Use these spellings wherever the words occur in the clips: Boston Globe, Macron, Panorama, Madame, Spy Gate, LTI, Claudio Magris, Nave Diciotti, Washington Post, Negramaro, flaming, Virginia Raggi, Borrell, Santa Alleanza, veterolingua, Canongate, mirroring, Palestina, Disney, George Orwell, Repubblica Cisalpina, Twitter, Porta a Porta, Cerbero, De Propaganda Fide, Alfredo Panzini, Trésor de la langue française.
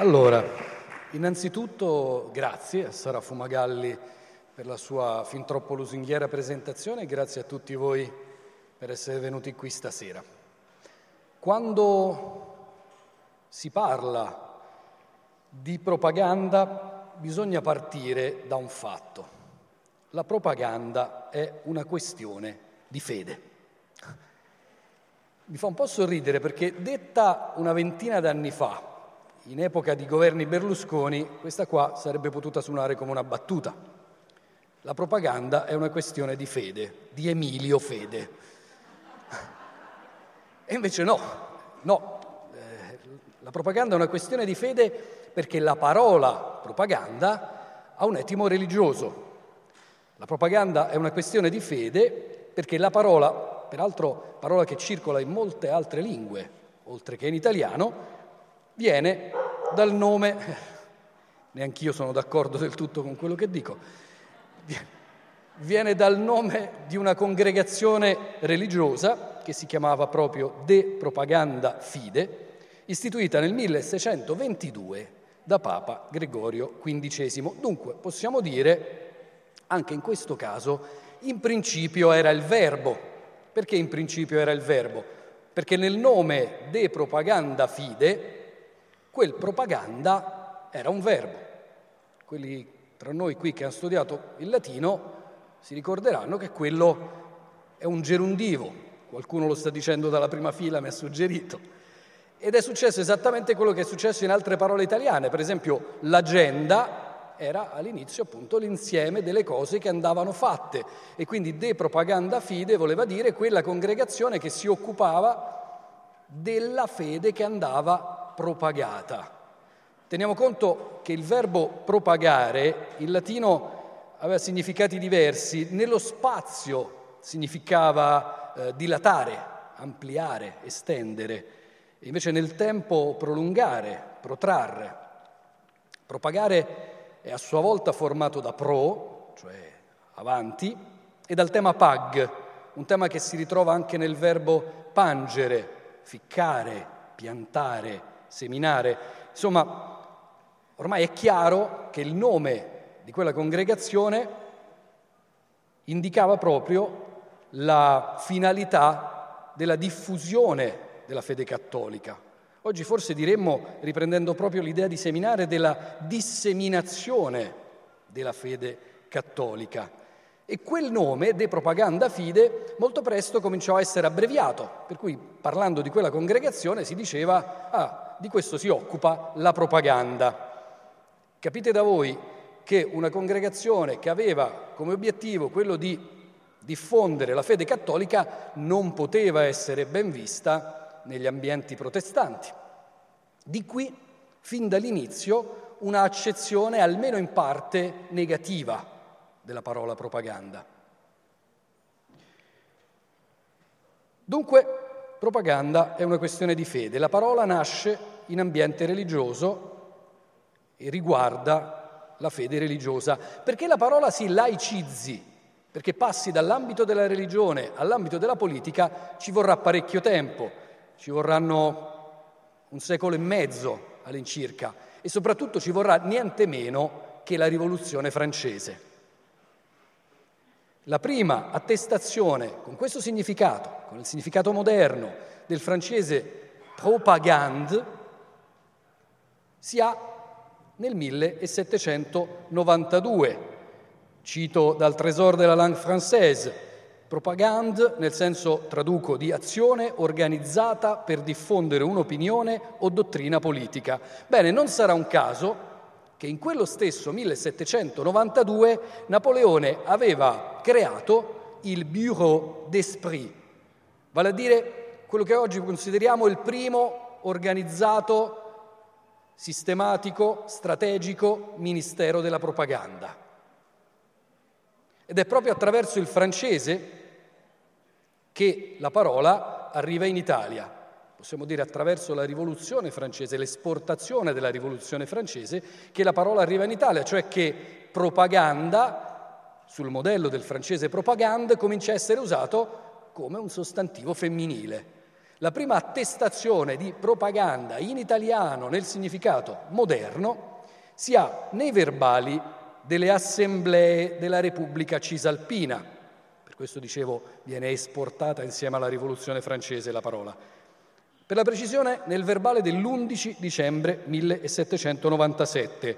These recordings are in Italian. Allora, innanzitutto grazie a Sara Fumagalli per la sua fin troppo lusinghiera presentazione e grazie a tutti voi per essere venuti qui stasera. Quando si parla di propaganda bisogna partire da un fatto. La propaganda è una questione di fede. Mi fa un po' sorridere perché detta una ventina d'anni fa, in epoca di governi Berlusconi, questa qua sarebbe potuta suonare come una battuta. La propaganda è una questione di fede, di Emilio Fede. E invece no, la propaganda è una questione di fede perché la parola propaganda ha un etimo religioso. La propaganda è una questione di fede perché la parola, peraltro parola che circola in molte altre lingue, oltre che in italiano, viene dal nome, neanch'io sono d'accordo del tutto con quello che dico, viene dal nome di una congregazione religiosa che si chiamava proprio De Propaganda Fide, istituita nel 1622 da Papa Gregorio XV. Dunque, possiamo dire, anche in questo caso, in principio era il verbo. Perché in principio era il verbo? Perché nel nome De Propaganda Fide quel propaganda era un verbo. Quelli tra noi qui che hanno studiato il latino si ricorderanno che quello è un gerundivo. Qualcuno lo sta dicendo dalla prima fila, mi ha suggerito. Ed è successo esattamente quello che è successo in altre parole italiane. Per esempio, l'agenda era all'inizio appunto l'insieme delle cose che andavano fatte. E quindi De Propaganda Fide voleva dire quella congregazione che si occupava della fede che andava propagata. Teniamo conto che il verbo propagare in latino aveva significati diversi. Nello spazio significava dilatare, ampliare, estendere, e invece nel tempo prolungare, protrarre. Propagare è a sua volta formato da pro, cioè avanti, e dal tema pag, un tema che si ritrova anche nel verbo pangere, ficcare, piantare, seminare. Insomma, ormai è chiaro che il nome di quella congregazione indicava proprio la finalità della diffusione della fede cattolica. Oggi forse diremmo, riprendendo proprio l'idea di seminare, della disseminazione della fede cattolica. E quel nome, De Propaganda Fide, molto presto cominciò a essere abbreviato, per cui parlando di quella congregazione si diceva di questo si occupa la propaganda. Capite da voi che una congregazione che aveva come obiettivo quello di diffondere la fede cattolica non poteva essere ben vista negli ambienti protestanti. Di qui, fin dall'inizio, una accezione almeno in parte negativa della parola propaganda. Dunque, propaganda è una questione di fede. La parola nasce in ambiente religioso e riguarda la fede religiosa. Perché la parola si laicizzi, perché passi dall'ambito della religione all'ambito della politica, ci vorrà parecchio tempo, ci vorranno 1,5 secoli all'incirca e soprattutto ci vorrà niente meno che la Rivoluzione francese. La prima attestazione, con questo significato, con il significato moderno del francese propagande, si ha nel 1792. Cito dal Trésor de la langue française, propagande nel senso, traduco, di azione organizzata per diffondere un'opinione o dottrina politica. Bene, non sarà un caso che in quello stesso 1792 Napoleone aveva creato il Bureau d'Esprit, vale a dire quello che oggi consideriamo il primo organizzato, sistematico, strategico Ministero della Propaganda. Ed è proprio attraverso il francese che la parola arriva in Italia. Possiamo dire attraverso la Rivoluzione francese, l'esportazione della Rivoluzione francese, che la parola arriva in Italia, cioè che propaganda, sul modello del francese propagande, comincia a essere usato come un sostantivo femminile. La prima attestazione di propaganda in italiano nel significato moderno si ha nei verbali delle assemblee della Repubblica Cisalpina. Per questo dicevo viene esportata insieme alla Rivoluzione francese la parola. Per la precisione nel verbale dell'11 dicembre 1797.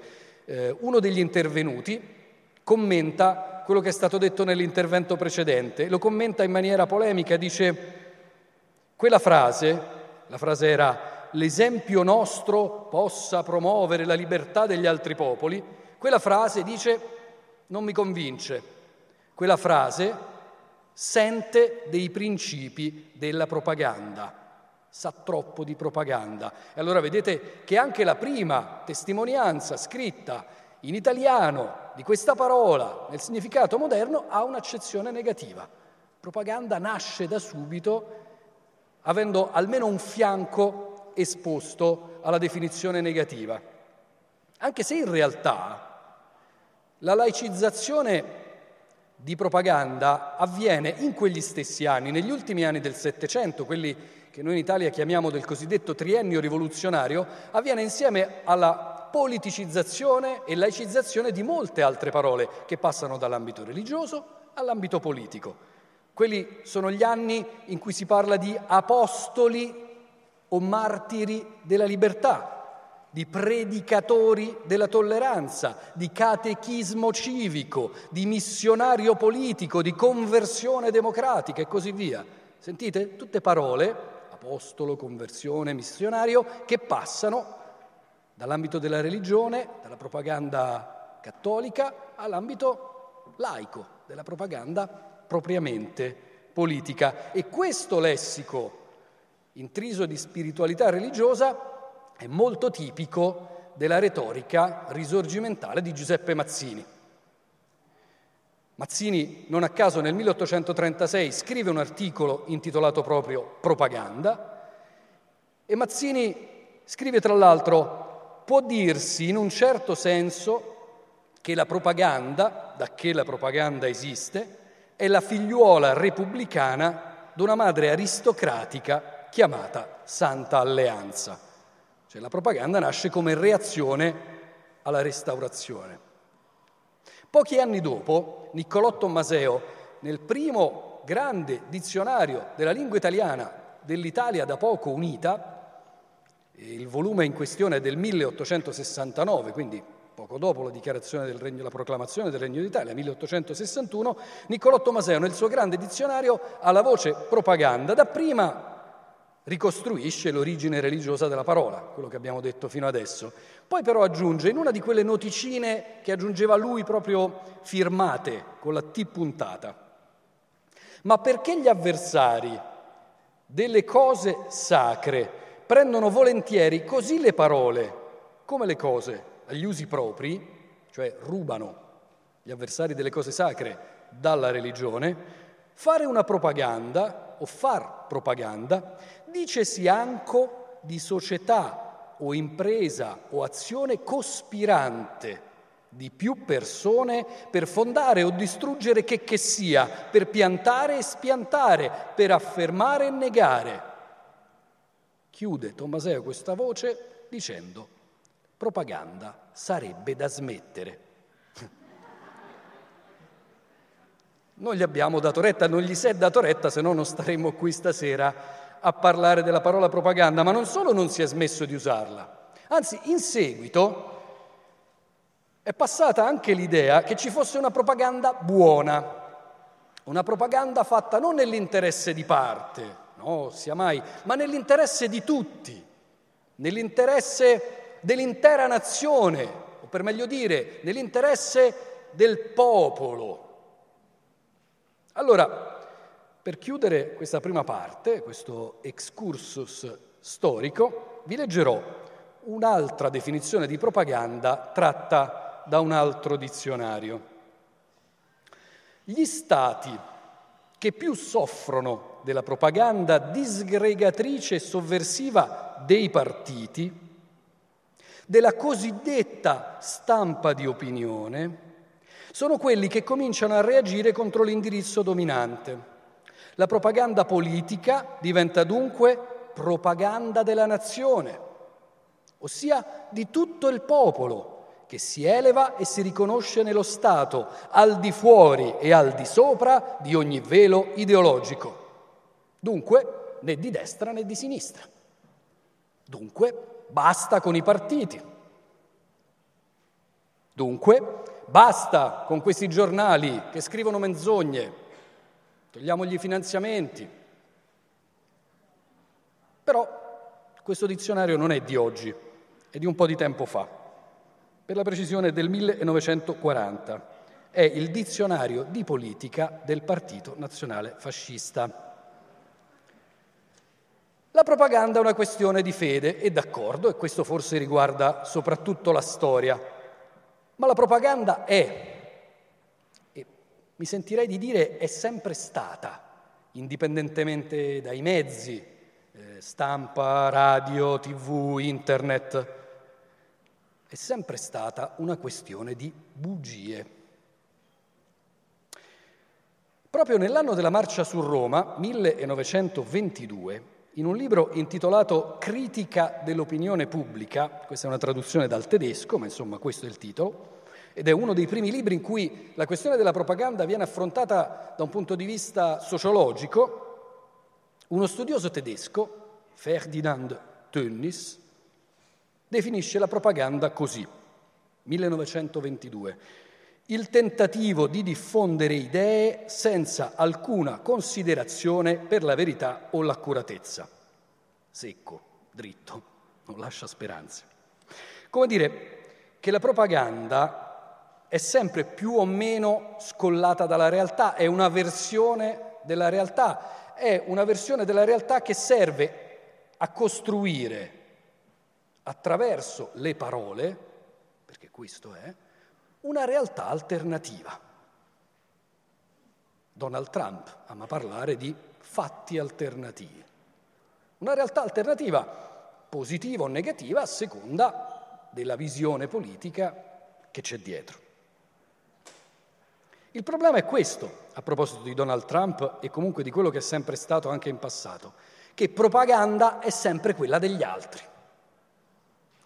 Uno degli intervenuti commenta quello che è stato detto nell'intervento precedente, lo commenta in maniera polemica, dice: quella frase, la frase era l'esempio nostro possa promuovere la libertà degli altri popoli, quella frase, dice, non mi convince, quella frase sente dei principi della propaganda, sa troppo di propaganda. E allora vedete che anche la prima testimonianza scritta in italiano di questa parola nel significato moderno ha un'accezione negativa. Propaganda nasce da subito avendo almeno un fianco esposto alla definizione negativa. Anche se in realtà la laicizzazione di propaganda avviene in quegli stessi anni, negli ultimi anni del Settecento, quelli che noi in Italia chiamiamo del cosiddetto triennio rivoluzionario, avviene insieme alla politicizzazione e laicizzazione di molte altre parole che passano dall'ambito religioso all'ambito politico. Quelli sono gli anni in cui si parla di apostoli o martiri della libertà, di predicatori della tolleranza, di catechismo civico, di missionario politico, di conversione democratica e così via. Sentite? Tutte parole, apostolo, conversione, missionario, che passano dall'ambito della religione, dalla propaganda cattolica, all'ambito laico, della propaganda propriamente politica. E questo lessico intriso di spiritualità religiosa è molto tipico della retorica risorgimentale di Giuseppe Mazzini. Mazzini, non a caso, nel 1836 scrive un articolo intitolato proprio Propaganda, e Mazzini scrive tra l'altro: può dirsi in un certo senso che la propaganda, da che la propaganda esiste, è la figliuola repubblicana di una madre aristocratica chiamata Santa Alleanza. Cioè la propaganda nasce come reazione alla Restaurazione. Pochi anni dopo, Niccolò Tommaseo, nel primo grande dizionario della lingua italiana dell'Italia da poco unita, il volume in questione è del 1869, quindi poco dopo la dichiarazione del regno, la proclamazione del Regno d'Italia, 1861, Niccolò Tommaseo nel suo grande dizionario alla voce propaganda dapprima ricostruisce l'origine religiosa della parola, quello che abbiamo detto fino adesso. Poi però aggiunge, in una di quelle noticine che aggiungeva lui proprio firmate con la T puntata: ma perché gli avversari delle cose sacre prendono volentieri così le parole come le cose agli usi propri, cioè rubano gli avversari delle cose sacre dalla religione, fare una propaganda o far propaganda, dicesi anche di società o impresa o azione cospirante di più persone per fondare o distruggere che sia, per piantare e spiantare, per affermare e negare. Chiude Tommaseo questa voce dicendo: propaganda sarebbe da smettere. Noi gli abbiamo dato retta, non gli si è dato retta, se no non staremmo qui stasera a parlare della parola propaganda, ma non solo non si è smesso di usarla, anzi in seguito è passata anche l'idea che ci fosse una propaganda buona, una propaganda fatta non nell'interesse di parte, no, sia mai, ma nell'interesse di tutti, nell'interesse dell'intera nazione, o per meglio dire, nell'interesse del popolo. Allora, per chiudere questa prima parte, questo excursus storico, vi leggerò un'altra definizione di propaganda tratta da un altro dizionario. Gli stati che più soffrono della propaganda disgregatrice e sovversiva dei partiti, della cosiddetta stampa di opinione, sono quelli che cominciano a reagire contro l'indirizzo dominante. La propaganda politica diventa dunque propaganda della nazione, ossia di tutto il popolo che si eleva e si riconosce nello Stato, al di fuori e al di sopra di ogni velo ideologico. Dunque, né di destra né di sinistra. Dunque, basta con i partiti. Dunque, basta con questi giornali che scrivono menzogne, togliamogli i finanziamenti. Però questo dizionario non è di oggi, è di un po' di tempo fa, per la precisione del 1940. È il dizionario di politica del Partito Nazionale Fascista. La propaganda è una questione di fede, e d'accordo, e questo forse riguarda soprattutto la storia. Ma la propaganda è, e mi sentirei di dire è sempre stata, indipendentemente dai mezzi, stampa, radio, TV, internet, è sempre stata una questione di bugie. Proprio nell'anno della marcia su Roma, 1922, in un libro intitolato Critica dell'opinione pubblica, questa è una traduzione dal tedesco, ma insomma questo è il titolo, ed è uno dei primi libri in cui la questione della propaganda viene affrontata da un punto di vista sociologico, uno studioso tedesco, Ferdinand Tönnies, definisce la propaganda così, 1922, il tentativo di diffondere idee senza alcuna considerazione per la verità o l'accuratezza. Secco, dritto, non lascia speranze. Come dire che la propaganda è sempre più o meno scollata dalla realtà, è una versione della realtà, che serve a costruire attraverso le parole, perché questo è, una realtà alternativa. Donald Trump ama parlare di fatti alternativi. Una realtà alternativa, positiva o negativa, a seconda della visione politica che c'è dietro. Il problema è questo, a proposito di Donald Trump e comunque di quello che è sempre stato anche in passato, che propaganda è sempre quella degli altri.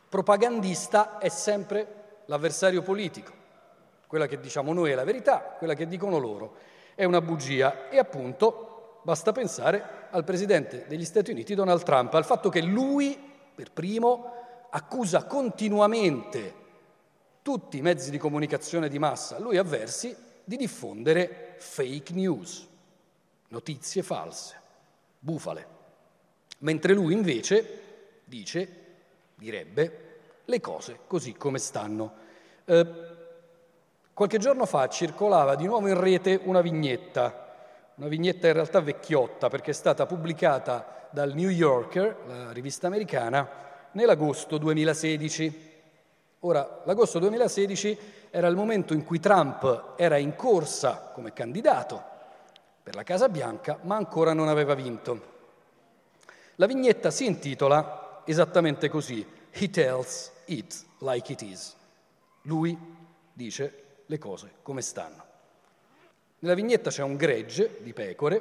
Propagandista è sempre l'avversario politico. Quella che diciamo noi è la verità, quella che dicono loro è una bugia. E appunto basta pensare al presidente degli Stati Uniti, Donald Trump, al fatto che lui, per primo, accusa continuamente tutti i mezzi di comunicazione di massa a lui avversi di diffondere fake news, notizie false, bufale. Mentre lui invece direbbe le cose così come stanno. Qualche giorno fa circolava di nuovo in rete una vignetta in realtà vecchiotta, perché è stata pubblicata dal New Yorker, la rivista americana, nell'agosto 2016. Ora, l'agosto 2016 era il momento in cui Trump era in corsa come candidato per la Casa Bianca, ma ancora non aveva vinto. La vignetta si intitola esattamente così: He tells it like it is. Lui dice le cose come stanno. Nella vignetta c'è un gregge di pecore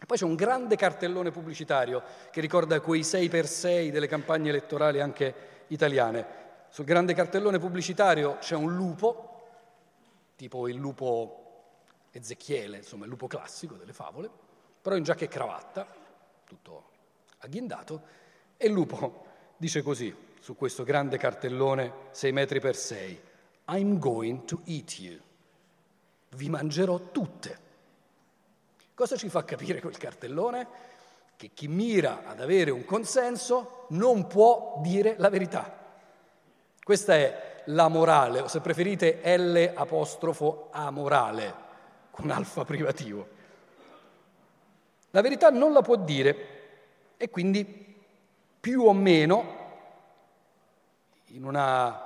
e poi c'è un grande cartellone pubblicitario che ricorda quei 6x6 delle campagne elettorali anche italiane. Sul grande cartellone pubblicitario c'è un lupo, tipo il lupo Ezechiele, insomma il lupo classico delle favole, però in giacca e cravatta, tutto agghindato, e il lupo dice così, su questo grande cartellone 6 metri per 6, I'm going to eat you. Vi mangerò tutte. Cosa ci fa capire quel cartellone? Che chi mira ad avere un consenso non può dire la verità. Questa è la morale, o se preferite L'-amorale, con alfa privativo. La verità non la può dire e quindi più o meno, in una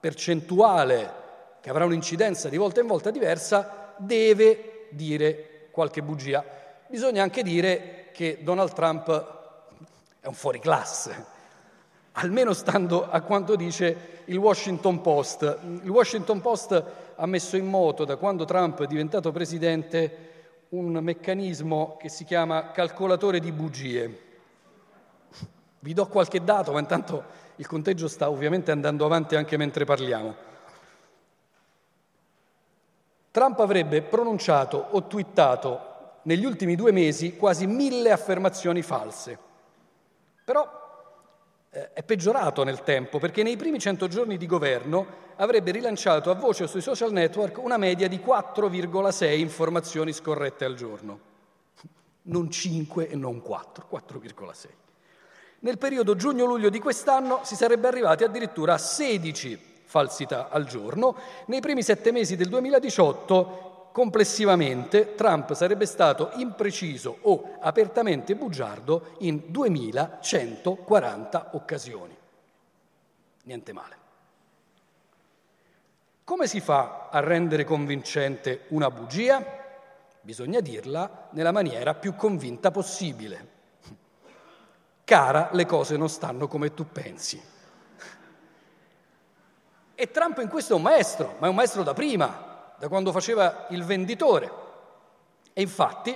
percentuale che avrà un'incidenza di volta in volta diversa, deve dire qualche bugia. Bisogna anche dire che Donald Trump è un fuoriclasse, almeno stando a quanto dice il Washington Post. Il Washington Post ha messo in moto, da quando Trump è diventato presidente, un meccanismo che si chiama calcolatore di bugie. Vi do qualche dato, ma intanto il conteggio sta ovviamente andando avanti anche mentre parliamo. Trump avrebbe pronunciato o twittato negli ultimi 2 mesi quasi 1000 affermazioni false. Però è peggiorato nel tempo, perché nei primi 100 giorni di governo avrebbe rilanciato a voce sui social network una media di 4,6 informazioni scorrette al giorno. Non 5 e non 4, 4,6. Nel periodo giugno-luglio di quest'anno si sarebbe arrivati addirittura a 16 falsità al giorno. Nei primi 7 mesi del 2018, complessivamente, Trump sarebbe stato impreciso o apertamente bugiardo in 2140 occasioni. Niente male. Come si fa a rendere convincente una bugia? Bisogna dirla nella maniera più convinta possibile. Cara, le cose non stanno come tu pensi. E Trump in questo è un maestro, ma è un maestro da prima, da quando faceva il venditore. E infatti,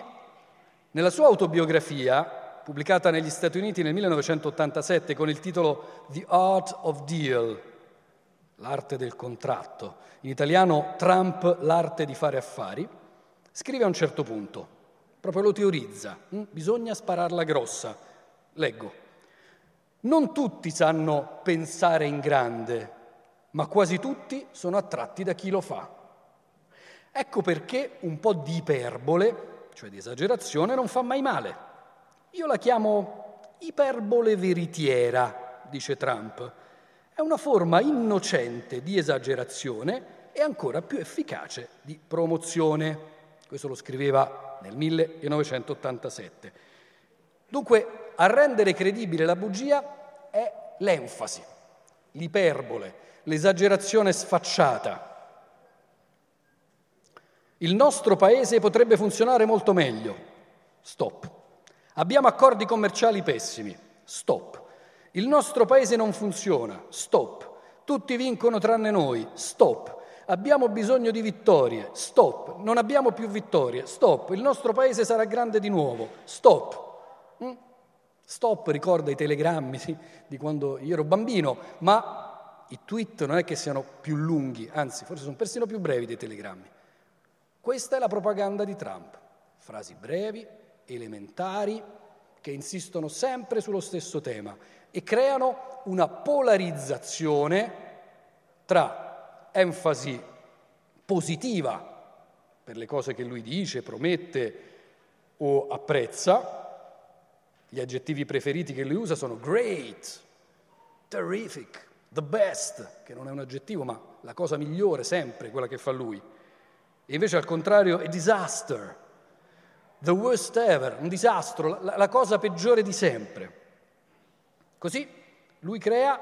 nella sua autobiografia, pubblicata negli Stati Uniti nel 1987 con il titolo The Art of Deal, l'arte del contratto, in italiano Trump, l'arte di fare affari, scrive a un certo punto, proprio lo teorizza, bisogna spararla grossa. Leggo, non tutti sanno pensare in grande, ma quasi tutti sono attratti da chi lo fa. Ecco perché un po' di iperbole, cioè di esagerazione, non fa mai male. Io la chiamo iperbole veritiera, dice Trump. È una forma innocente di esagerazione e ancora più efficace di promozione. Questo lo scriveva nel 1987. Dunque, a rendere credibile la bugia è l'enfasi, l'iperbole, l'esagerazione sfacciata. Il nostro paese potrebbe funzionare molto meglio. Stop. Abbiamo accordi commerciali pessimi. Stop. Il nostro paese non funziona. Stop. Tutti vincono tranne noi. Stop. Abbiamo bisogno di vittorie. Stop. Non abbiamo più vittorie. Stop. Il nostro paese sarà grande di nuovo. Stop. Stop ricorda i telegrammi di quando io ero bambino, ma i tweet non è che siano più lunghi, anzi forse sono persino più brevi dei telegrammi. Questa è la propaganda di Trump, frasi brevi, elementari, che insistono sempre sullo stesso tema e creano una polarizzazione tra enfasi positiva per le cose che lui dice, promette o apprezza. Gli aggettivi preferiti che lui usa sono great, terrific, the best, che non è un aggettivo ma la cosa migliore sempre, quella che fa lui. E invece al contrario è disaster, the worst ever, un disastro, la cosa peggiore di sempre. Così lui crea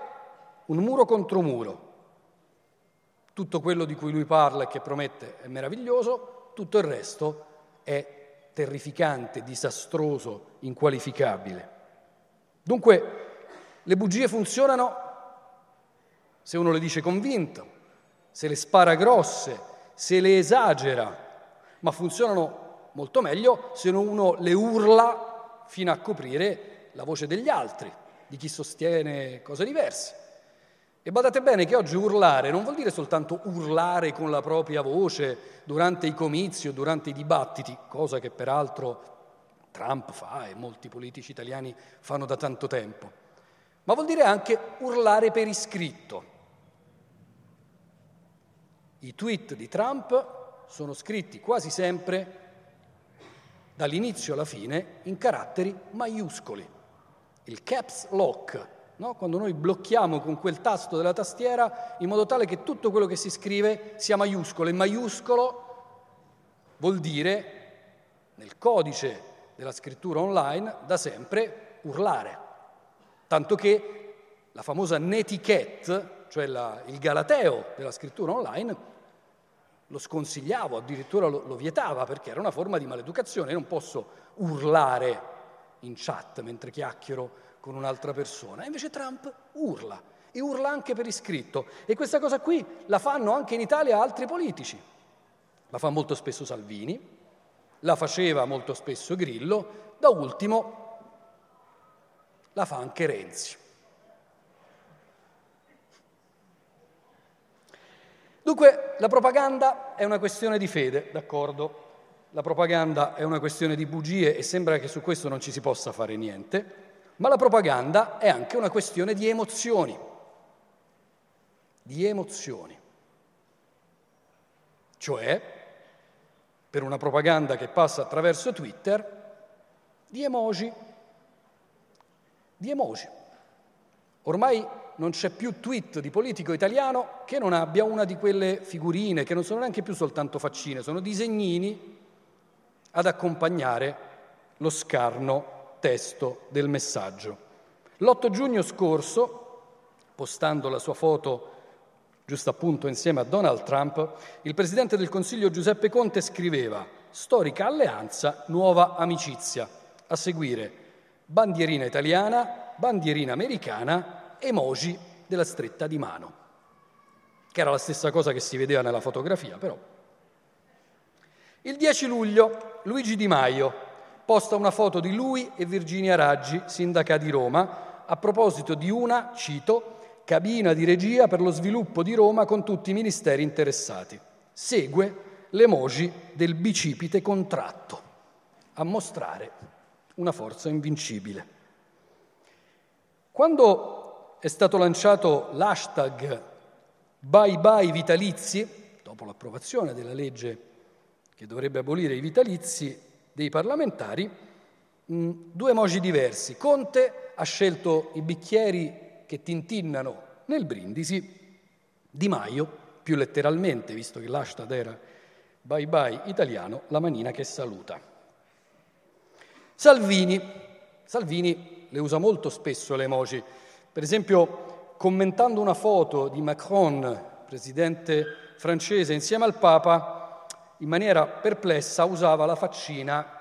un muro contro muro. Tutto quello di cui lui parla e che promette è meraviglioso, tutto il resto è terrificante, disastroso, inqualificabile. Dunque, le bugie funzionano se uno le dice convinto, se le spara grosse, se le esagera, ma funzionano molto meglio se uno le urla fino a coprire la voce degli altri, di chi sostiene cose diverse. E badate bene che oggi urlare non vuol dire soltanto urlare con la propria voce durante i comizi o durante i dibattiti, cosa che peraltro Trump fa e molti politici italiani fanno da tanto tempo, ma vuol dire anche urlare per iscritto. I tweet di Trump sono scritti quasi sempre dall'inizio alla fine in caratteri maiuscoli, il caps lock. No? Quando noi blocchiamo con quel tasto della tastiera in modo tale che tutto quello che si scrive sia maiuscolo. E maiuscolo vuol dire, nel codice della scrittura online, da sempre urlare. Tanto che la famosa netiquette, cioè il galateo della scrittura online, lo sconsigliavo, addirittura lo vietava, perché era una forma di maleducazione. Io non posso urlare in chat mentre chiacchiero con un'altra persona. Invece Trump urla, e urla anche per iscritto. E questa cosa qui la fanno anche in Italia altri politici. La fa molto spesso Salvini, la faceva molto spesso Grillo, da ultimo la fa anche Renzi. Dunque, la propaganda è una questione di fede, d'accordo? La propaganda è una questione di bugie e sembra che su questo non ci si possa fare niente, ma la propaganda è anche una questione di emozioni. Di emozioni. Cioè, per una propaganda che passa attraverso Twitter, di emoji. Di emoji. Ormai non c'è più tweet di politico italiano che non abbia una di quelle figurine, che non sono neanche più soltanto faccine, sono disegnini ad accompagnare lo scarno testo del messaggio. L'8 giugno scorso, postando la sua foto giusto appunto insieme a Donald Trump, il Presidente del Consiglio Giuseppe Conte scriveva: storica alleanza, nuova amicizia. A seguire, bandierina italiana, bandierina americana, emoji della stretta di mano. Che era la stessa cosa che si vedeva nella fotografia, però. Il 10 luglio Luigi Di Maio posta una foto di lui e Virginia Raggi, sindaca di Roma, a proposito di una, cito, cabina di regia per lo sviluppo di Roma con tutti i ministeri interessati. Segue l'emoji del bicipite contratto, a mostrare una forza invincibile. Quando è stato lanciato l'hashtag Bye Bye Vitalizi, dopo l'approvazione della legge che dovrebbe abolire i vitalizi dei parlamentari, due emoji diversi. Conte ha scelto i bicchieri che tintinnano nel brindisi, Di Maio, più letteralmente, visto che l'hashtag era Bye Bye Italiano, la manina che saluta. Salvini le usa molto spesso le emoji. Per esempio, commentando una foto di Macron, presidente francese, insieme al Papa, in maniera perplessa usava la faccina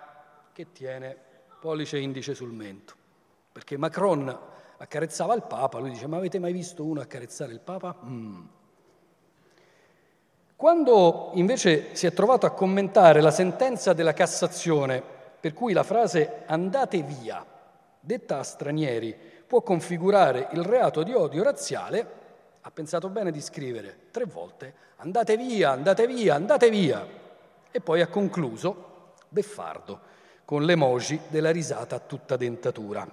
che tiene pollice e indice sul mento, perché Macron accarezzava il Papa, lui dice: ma avete mai visto uno accarezzare il Papa? Quando invece si è trovato a commentare la sentenza della Cassazione, per cui la frase andate via, detta a stranieri, può configurare il reato di odio razziale, ha pensato bene di scrivere 3 volte andate via, andate via, andate via. E poi ha concluso, beffardo, con l'emoji della risata a tutta dentatura.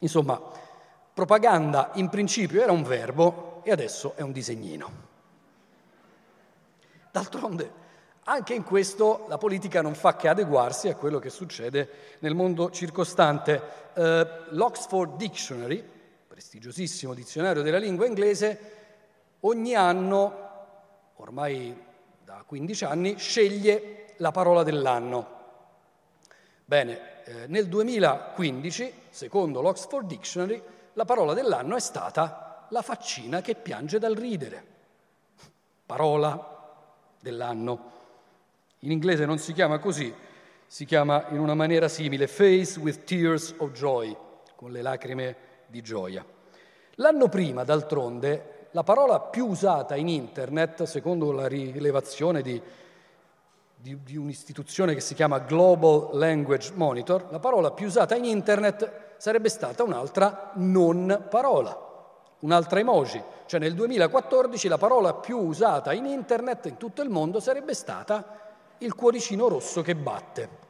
Insomma, propaganda in principio era un verbo e adesso è un disegnino. D'altronde, anche in questo la politica non fa che adeguarsi a quello che succede nel mondo circostante. L'Oxford Dictionary, prestigiosissimo dizionario della lingua inglese, ogni anno, ormai da 15 anni, sceglie la parola dell'anno. Bene, nel 2015, secondo l'Oxford Dictionary, la parola dell'anno è stata la faccina che piange dal ridere. Parola dell'anno. In inglese non si chiama così, si chiama in una maniera simile Face with Tears of Joy, con le lacrime di gioia. L'anno prima, d'altronde, la parola più usata in internet, secondo la rilevazione di un'istituzione che si chiama Global Language Monitor, la parola più usata in internet sarebbe stata un'altra non parola, un'altra emoji. Cioè nel 2014 la parola più usata in internet in tutto il mondo sarebbe stata il cuoricino rosso che batte.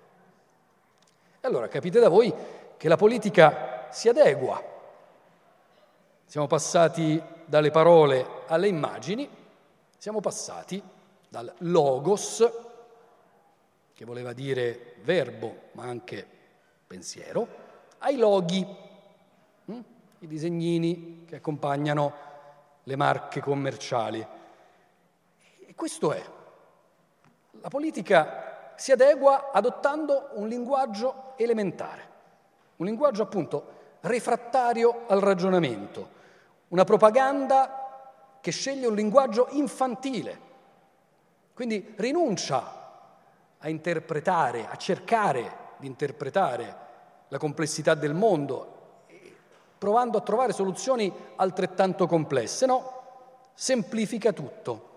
E allora capite da voi che la politica si adegua. Siamo passati dalle parole alle immagini, siamo passati dal logos, che voleva dire verbo ma anche pensiero, ai loghi, i disegnini che accompagnano le marche commerciali. E questo è. La politica si adegua adottando un linguaggio elementare, un linguaggio appunto refrattario al ragionamento. Una propaganda che sceglie un linguaggio infantile, quindi rinuncia a interpretare, a cercare di interpretare la complessità del mondo, provando a trovare soluzioni altrettanto complesse, no? Semplifica tutto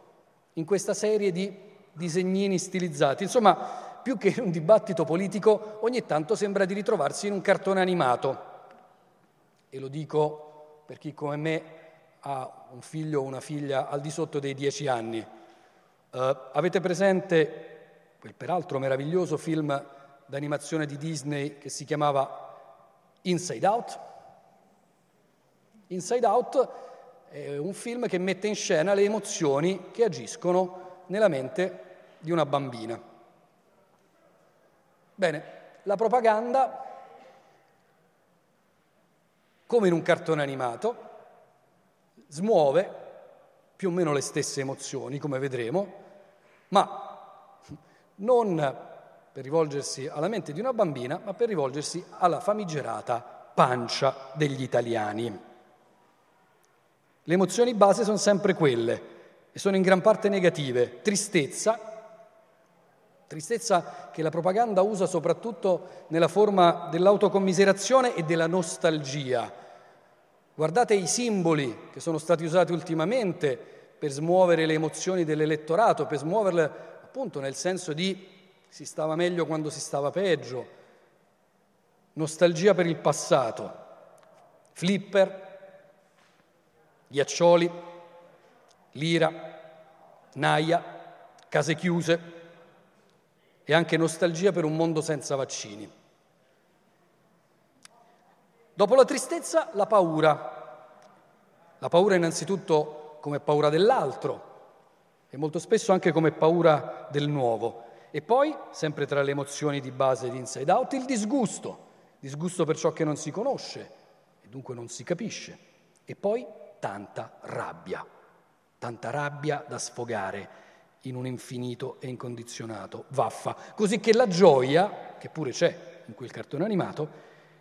in questa serie di disegnini stilizzati. Insomma, più che in un dibattito politico, ogni tanto sembra di ritrovarsi in un cartone animato. e lo dico per chi come me ha un figlio o una figlia al di sotto dei 10 anni. Avete presente quel peraltro meraviglioso film d'animazione di Disney che si chiamava Inside Out? Inside Out è un film che mette in scena le emozioni che agiscono nella mente di una bambina. Bene, la propaganda, come in un cartone animato, smuove più o meno le stesse emozioni, come vedremo, ma non per rivolgersi alla mente di una bambina, ma per rivolgersi alla famigerata pancia degli italiani. Le emozioni base sono sempre quelle e sono in gran parte negative. Tristezza che la propaganda usa soprattutto nella forma dell'autocommiserazione e della nostalgia. Guardate i simboli che sono stati usati ultimamente per smuovere le emozioni dell'elettorato, per smuoverle appunto nel senso di si stava meglio quando si stava peggio, nostalgia per il passato, flipper, ghiaccioli, lira, naia, case chiuse e anche nostalgia per un mondo senza vaccini. Dopo la tristezza, la paura. La paura innanzitutto come paura dell'altro e molto spesso anche come paura del nuovo. E poi, sempre tra le emozioni di base di Inside Out, il disgusto. Disgusto per ciò che non si conosce e dunque non si capisce. E poi tanta rabbia da sfogare in un infinito e incondizionato vaffa, così che la gioia, che pure c'è in quel cartone animato,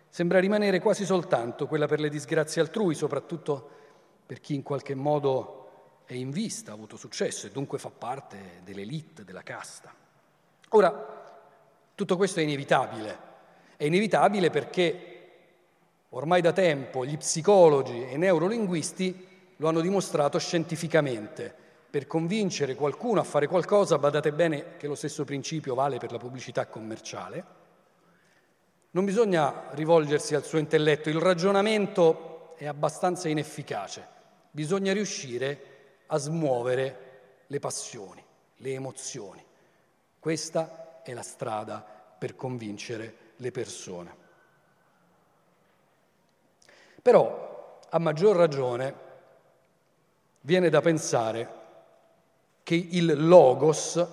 sembra rimanere quasi soltanto quella per le disgrazie altrui, soprattutto per chi in qualche modo è in vista, ha avuto successo e dunque fa parte dell'elite, della casta. Ora, tutto questo è inevitabile perché ormai da tempo gli psicologi e i neurolinguisti lo hanno dimostrato scientificamente. Per convincere qualcuno a fare qualcosa, badate bene che lo stesso principio vale per la pubblicità commerciale, non bisogna rivolgersi al suo intelletto, il ragionamento è abbastanza inefficace, bisogna riuscire a smuovere le passioni, le emozioni. Questa è la strada per convincere le persone. Però, a maggior ragione, viene da pensare che il logos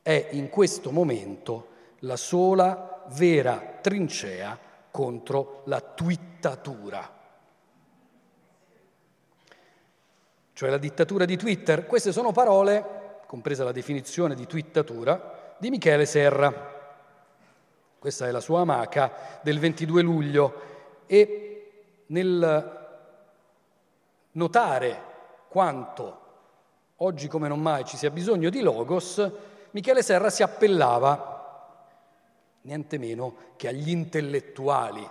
è in questo momento la sola vera trincea contro la twittatura. Cioè la dittatura di Twitter. Queste sono parole, compresa la definizione di twittatura, di Michele Serra. Questa è la sua amaca del 22 luglio. E nel notare quanto oggi come non mai ci sia bisogno di logos, Michele Serra si appellava niente meno che agli intellettuali,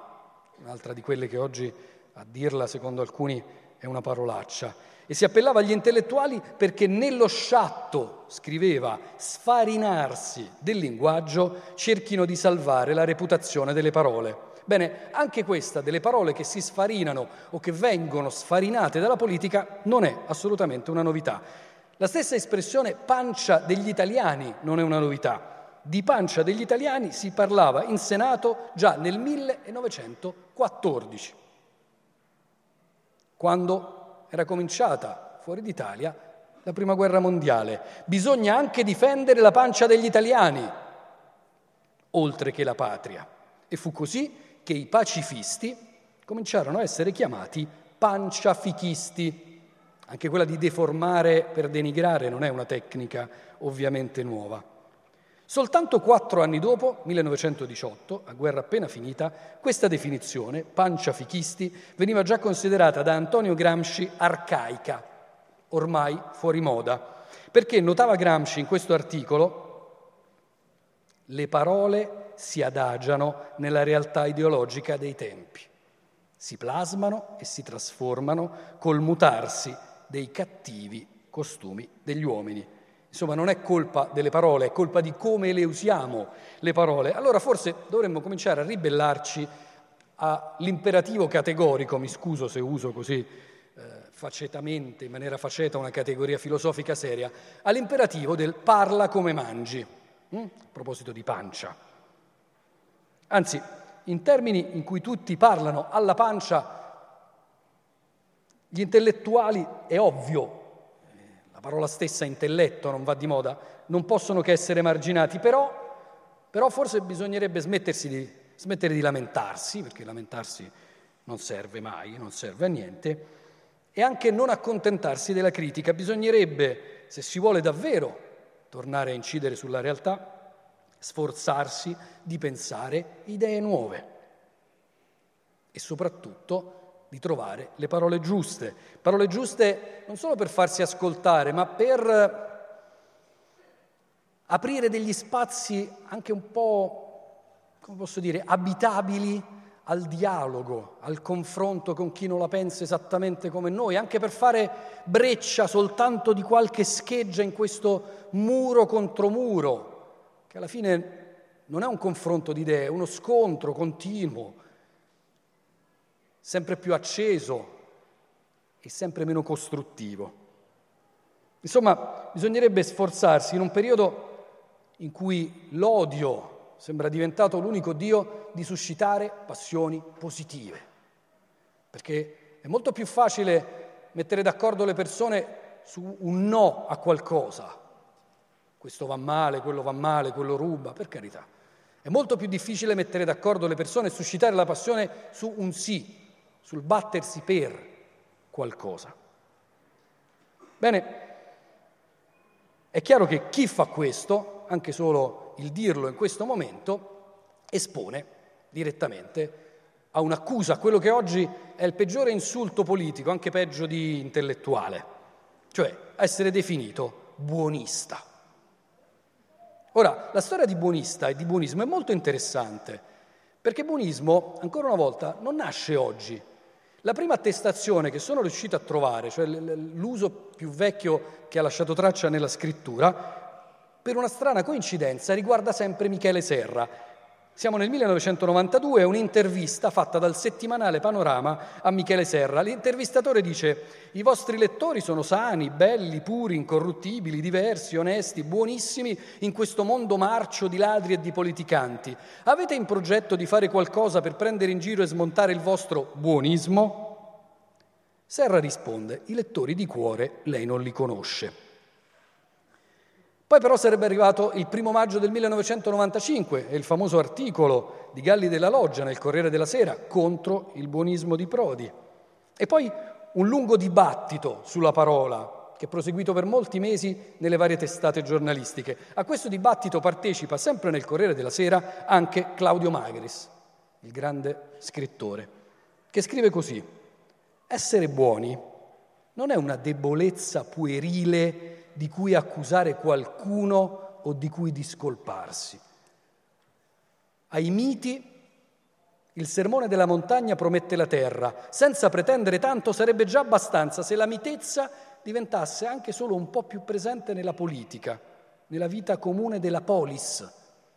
un'altra di quelle che oggi a dirla secondo alcuni è una parolaccia, e si appellava agli intellettuali perché nello sciatto, scriveva, sfarinarsi del linguaggio cerchino di salvare la reputazione delle parole. Bene, anche questa delle parole che si sfarinano o che vengono sfarinate dalla politica non è assolutamente una novità. La stessa espressione pancia degli italiani non è una novità. Di pancia degli italiani si parlava in Senato già nel 1914, quando era cominciata fuori d'Italia la Prima Guerra Mondiale. Bisogna anche difendere la pancia degli italiani, oltre che la patria. E fu così che i pacifisti cominciarono a essere chiamati panciafichisti. Anche quella di deformare per denigrare non è una tecnica ovviamente nuova. Soltanto 4 anni dopo, 1918, a guerra appena finita, questa definizione, panciafichisti, veniva già considerata da Antonio Gramsci arcaica, ormai fuori moda, perché notava Gramsci in questo articolo le parole si adagiano nella realtà ideologica dei tempi, si plasmano e si trasformano col mutarsi dei cattivi costumi degli uomini. Insomma, non è colpa delle parole, è colpa di come le usiamo le parole. Allora forse dovremmo cominciare a ribellarci all'imperativo categorico, mi scuso se uso così facetamente, in maniera faceta, una categoria filosofica seria, all'imperativo del parla come mangi, a proposito di pancia. Anzi, in termini in cui tutti parlano alla pancia, gli intellettuali, è ovvio, la parola stessa intelletto non va di moda, non possono che essere marginati, però forse bisognerebbe smettere di lamentarsi, perché lamentarsi non serve mai, non serve a niente, e anche non accontentarsi della critica. Bisognerebbe, se si vuole davvero tornare a incidere sulla realtà, sforzarsi di pensare idee nuove e soprattutto di trovare le parole giuste non solo per farsi ascoltare, ma per aprire degli spazi anche un po', come posso dire, abitabili al dialogo, al confronto con chi non la pensa esattamente come noi, anche per fare breccia soltanto di qualche scheggia in questo muro contro muro, che alla fine non è un confronto di idee, è uno scontro continuo, sempre più acceso e sempre meno costruttivo. Insomma, bisognerebbe sforzarsi in un periodo in cui l'odio sembra diventato l'unico dio di suscitare passioni positive, perché è molto più facile mettere d'accordo le persone su un no a qualcosa. Questo va male, quello ruba, per carità. È molto più difficile mettere d'accordo le persone e suscitare la passione su un sì, sul battersi per qualcosa. Bene, è chiaro che chi fa questo, anche solo il dirlo in questo momento, espone direttamente a un'accusa, a quello che oggi è il peggiore insulto politico, anche peggio di intellettuale, cioè essere definito buonista. Ora, la storia di buonista e di buonismo è molto interessante, perché buonismo, ancora una volta, non nasce oggi. La prima attestazione che sono riuscito a trovare, cioè l'uso più vecchio che ha lasciato traccia nella scrittura, per una strana coincidenza riguarda sempre Michele Serra. Siamo nel 1992, è un'intervista fatta dal settimanale Panorama a Michele Serra. L'intervistatore dice: «I vostri lettori sono sani, belli, puri, incorruttibili, diversi, onesti, buonissimi in questo mondo marcio di ladri e di politicanti. Avete in progetto di fare qualcosa per prendere in giro e smontare il vostro buonismo?» Serra risponde: «I lettori di cuore lei non li conosce». Poi però sarebbe arrivato il 1° maggio del 1995 e il famoso articolo di Galli della Loggia nel Corriere della Sera contro il buonismo di Prodi. E poi un lungo dibattito sulla parola che è proseguito per molti mesi nelle varie testate giornalistiche. A questo dibattito partecipa sempre nel Corriere della Sera anche Claudio Magris, il grande scrittore, che scrive così: «Essere buoni non è una debolezza puerile di cui accusare qualcuno o di cui discolparsi. Ai miti il sermone della montagna promette la terra. Senza pretendere tanto sarebbe già abbastanza se la mitezza diventasse anche solo un po' più presente nella politica, nella vita comune della polis,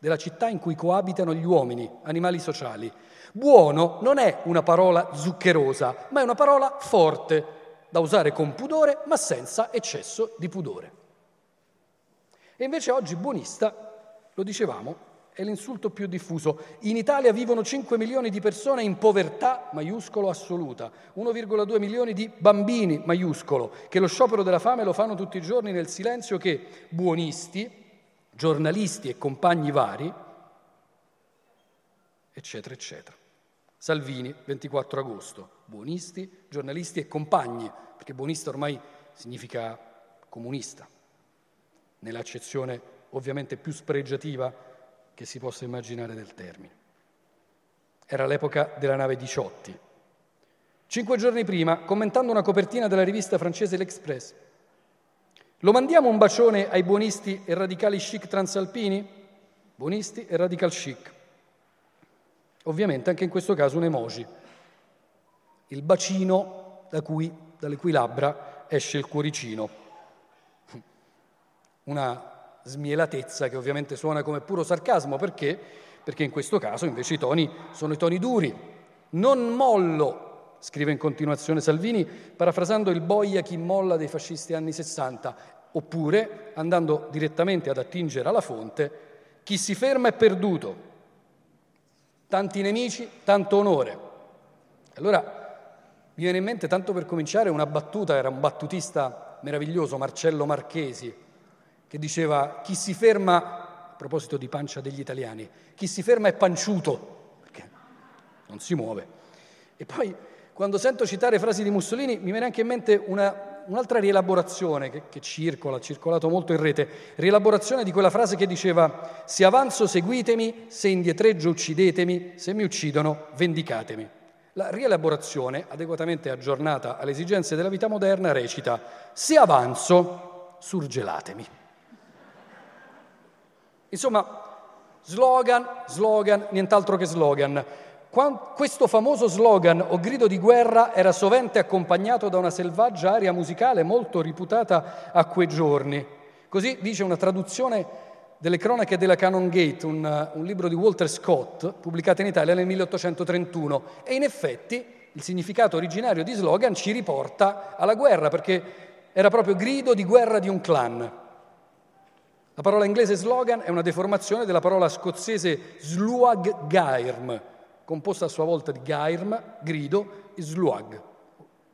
della città in cui coabitano gli uomini, animali sociali. Buono non è una parola zuccherosa, ma è una parola forte, da usare con pudore ma senza eccesso di pudore». E invece oggi buonista, lo dicevamo, è l'insulto più diffuso. In Italia vivono 5 milioni di persone in povertà maiuscolo assoluta, 1,2 milioni di bambini maiuscolo, che lo sciopero della fame lo fanno tutti i giorni nel silenzio che buonisti, giornalisti e compagni vari, eccetera, eccetera. Salvini, 24 agosto, buonisti, giornalisti e compagni, perché buonista ormai significa comunista, nell'accezione ovviamente più spregiativa che si possa immaginare del termine. Era l'epoca della Nave Diciotti. 5 giorni prima, commentando una copertina della rivista francese L'Express: «Lo mandiamo un bacione ai buonisti e radicali chic transalpini? Buonisti e radical chic». Ovviamente anche in questo caso un emoji, il bacino dalle cui labbra esce il cuoricino, una smielatezza che ovviamente suona come puro sarcasmo, perché in questo caso invece i toni sono i toni duri, Non mollo, scrive in continuazione Salvini, parafrasando il boia chi molla dei fascisti anni 60, oppure, andando direttamente ad attingere alla fonte, chi si ferma è perduto. Tanti nemici, tanto onore. Allora, mi viene in mente, tanto per cominciare, una battuta, era un battutista meraviglioso, Marcello Marchesi, che diceva chi si ferma, a proposito di pancia degli italiani, chi si ferma è panciuto, perché non si muove. E poi, quando sento citare frasi di Mussolini, mi viene anche in mente un'altra rielaborazione che ha circolato molto in rete, rielaborazione di quella frase che diceva se avanzo seguitemi, se indietreggio uccidetemi, se mi uccidono vendicatemi. La rielaborazione, adeguatamente aggiornata alle esigenze della vita moderna, recita se avanzo surgelatemi. Insomma, slogan, nient'altro che slogan. Questo famoso slogan o grido di guerra era sovente accompagnato da una selvaggia aria musicale molto riputata a quei giorni. Così dice una traduzione delle cronache della Canongate, un libro di Walter Scott, pubblicato in Italia nel 1831. E in effetti il significato originario di slogan ci riporta alla guerra, perché era proprio grido di guerra di un clan. La parola inglese slogan è una deformazione della parola scozzese sluag gairm, composta a sua volta di gairm, grido, e sluag,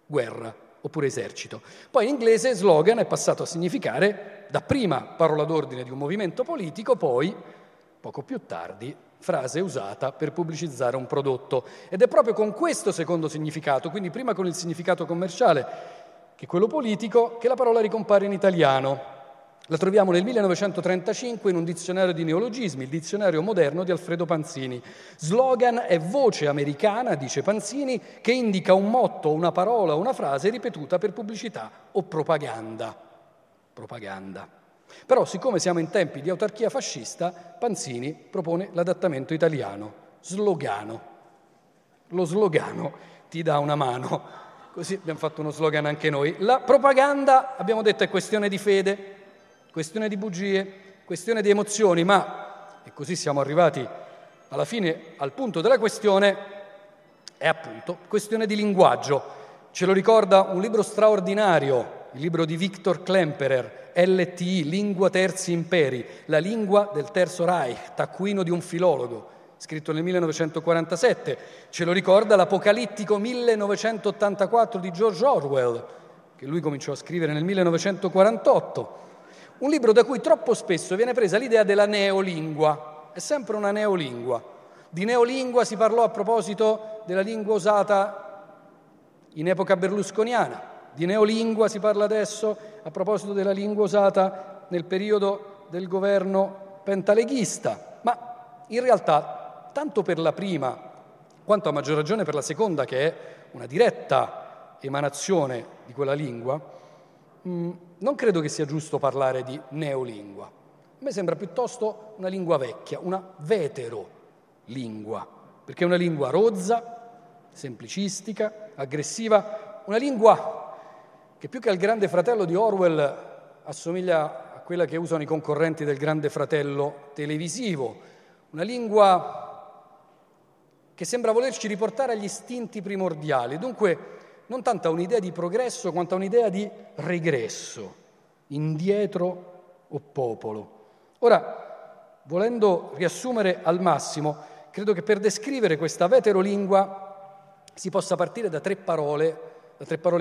guerra, oppure esercito. Poi in inglese slogan è passato a significare dapprima parola d'ordine di un movimento politico, poi, poco più tardi, frase usata per pubblicizzare un prodotto. Ed è proprio con questo secondo significato, quindi prima con il significato commerciale che quello politico, che la parola ricompare in italiano. La troviamo nel 1935 in un dizionario di neologismi, il dizionario moderno di Alfredo Panzini. Slogan è voce americana, dice Panzini, che indica un motto, una parola, una frase ripetuta per pubblicità o propaganda. Propaganda. Però, siccome siamo in tempi di autarchia fascista, Panzini propone l'adattamento italiano. Slogano. Lo slogano ti dà una mano. Così abbiamo fatto uno slogan anche noi. La propaganda, abbiamo detto, è questione di fede, questione di bugie, questione di emozioni, ma, e così siamo arrivati alla fine al punto della questione, è appunto questione di linguaggio. Ce lo ricorda un libro straordinario, il libro di Victor Klemperer, LTI, Lingua Terzi Imperi, la lingua del Terzo Reich, taccuino di un filologo, scritto nel 1947. Ce lo ricorda l'apocalittico 1984 di George Orwell, che lui cominciò a scrivere nel 1948. Un libro da cui troppo spesso viene presa l'idea della neolingua, è sempre una neolingua. Di neolingua si parlò a proposito della lingua usata in epoca berlusconiana, di neolingua si parla adesso a proposito della lingua usata nel periodo del governo pentaleghista. Ma in realtà, tanto per la prima, quanto a maggior ragione per la seconda, che è una diretta emanazione di quella lingua, non credo che sia giusto parlare di neolingua. A me sembra piuttosto una lingua vecchia, una veterolingua, perché è una lingua rozza, semplicistica, aggressiva, una lingua che più che al Grande Fratello di Orwell assomiglia a quella che usano i concorrenti del Grande Fratello televisivo, una lingua che sembra volerci riportare agli istinti primordiali, dunque non tanto a un'idea di progresso quanto a un'idea di regresso, indietro o popolo. Ora, volendo riassumere al massimo, credo che per descrivere questa veterolingua si possa partire da tre parole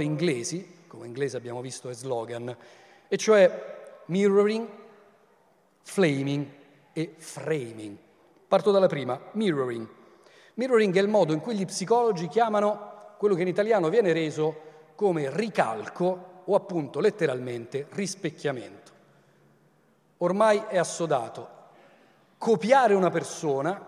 inglesi, come inglese abbiamo visto è slogan, e cioè mirroring, flaming e framing. Parto dalla prima, mirroring. Mirroring è il modo in cui gli psicologi chiamano quello che in italiano viene reso come ricalco o appunto letteralmente rispecchiamento. Ormai è assodato copiare una persona,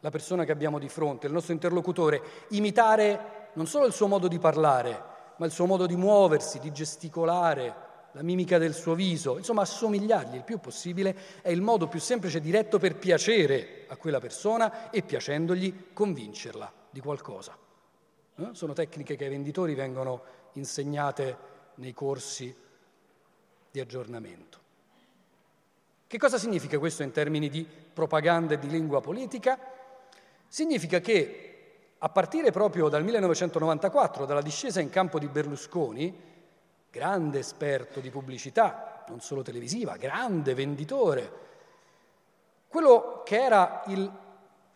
la persona che abbiamo di fronte, il nostro interlocutore, imitare non solo il suo modo di parlare, ma il suo modo di muoversi, di gesticolare, la mimica del suo viso, insomma assomigliargli il più possibile è il modo più semplice e diretto per piacere a quella persona e piacendogli convincerla di qualcosa. Sono tecniche che ai venditori vengono insegnate nei corsi di aggiornamento. Che cosa significa questo in termini di propaganda e di lingua politica? Significa che a partire proprio dal 1994, dalla discesa in campo di Berlusconi, grande esperto di pubblicità, non solo televisiva, grande venditore, quello che era il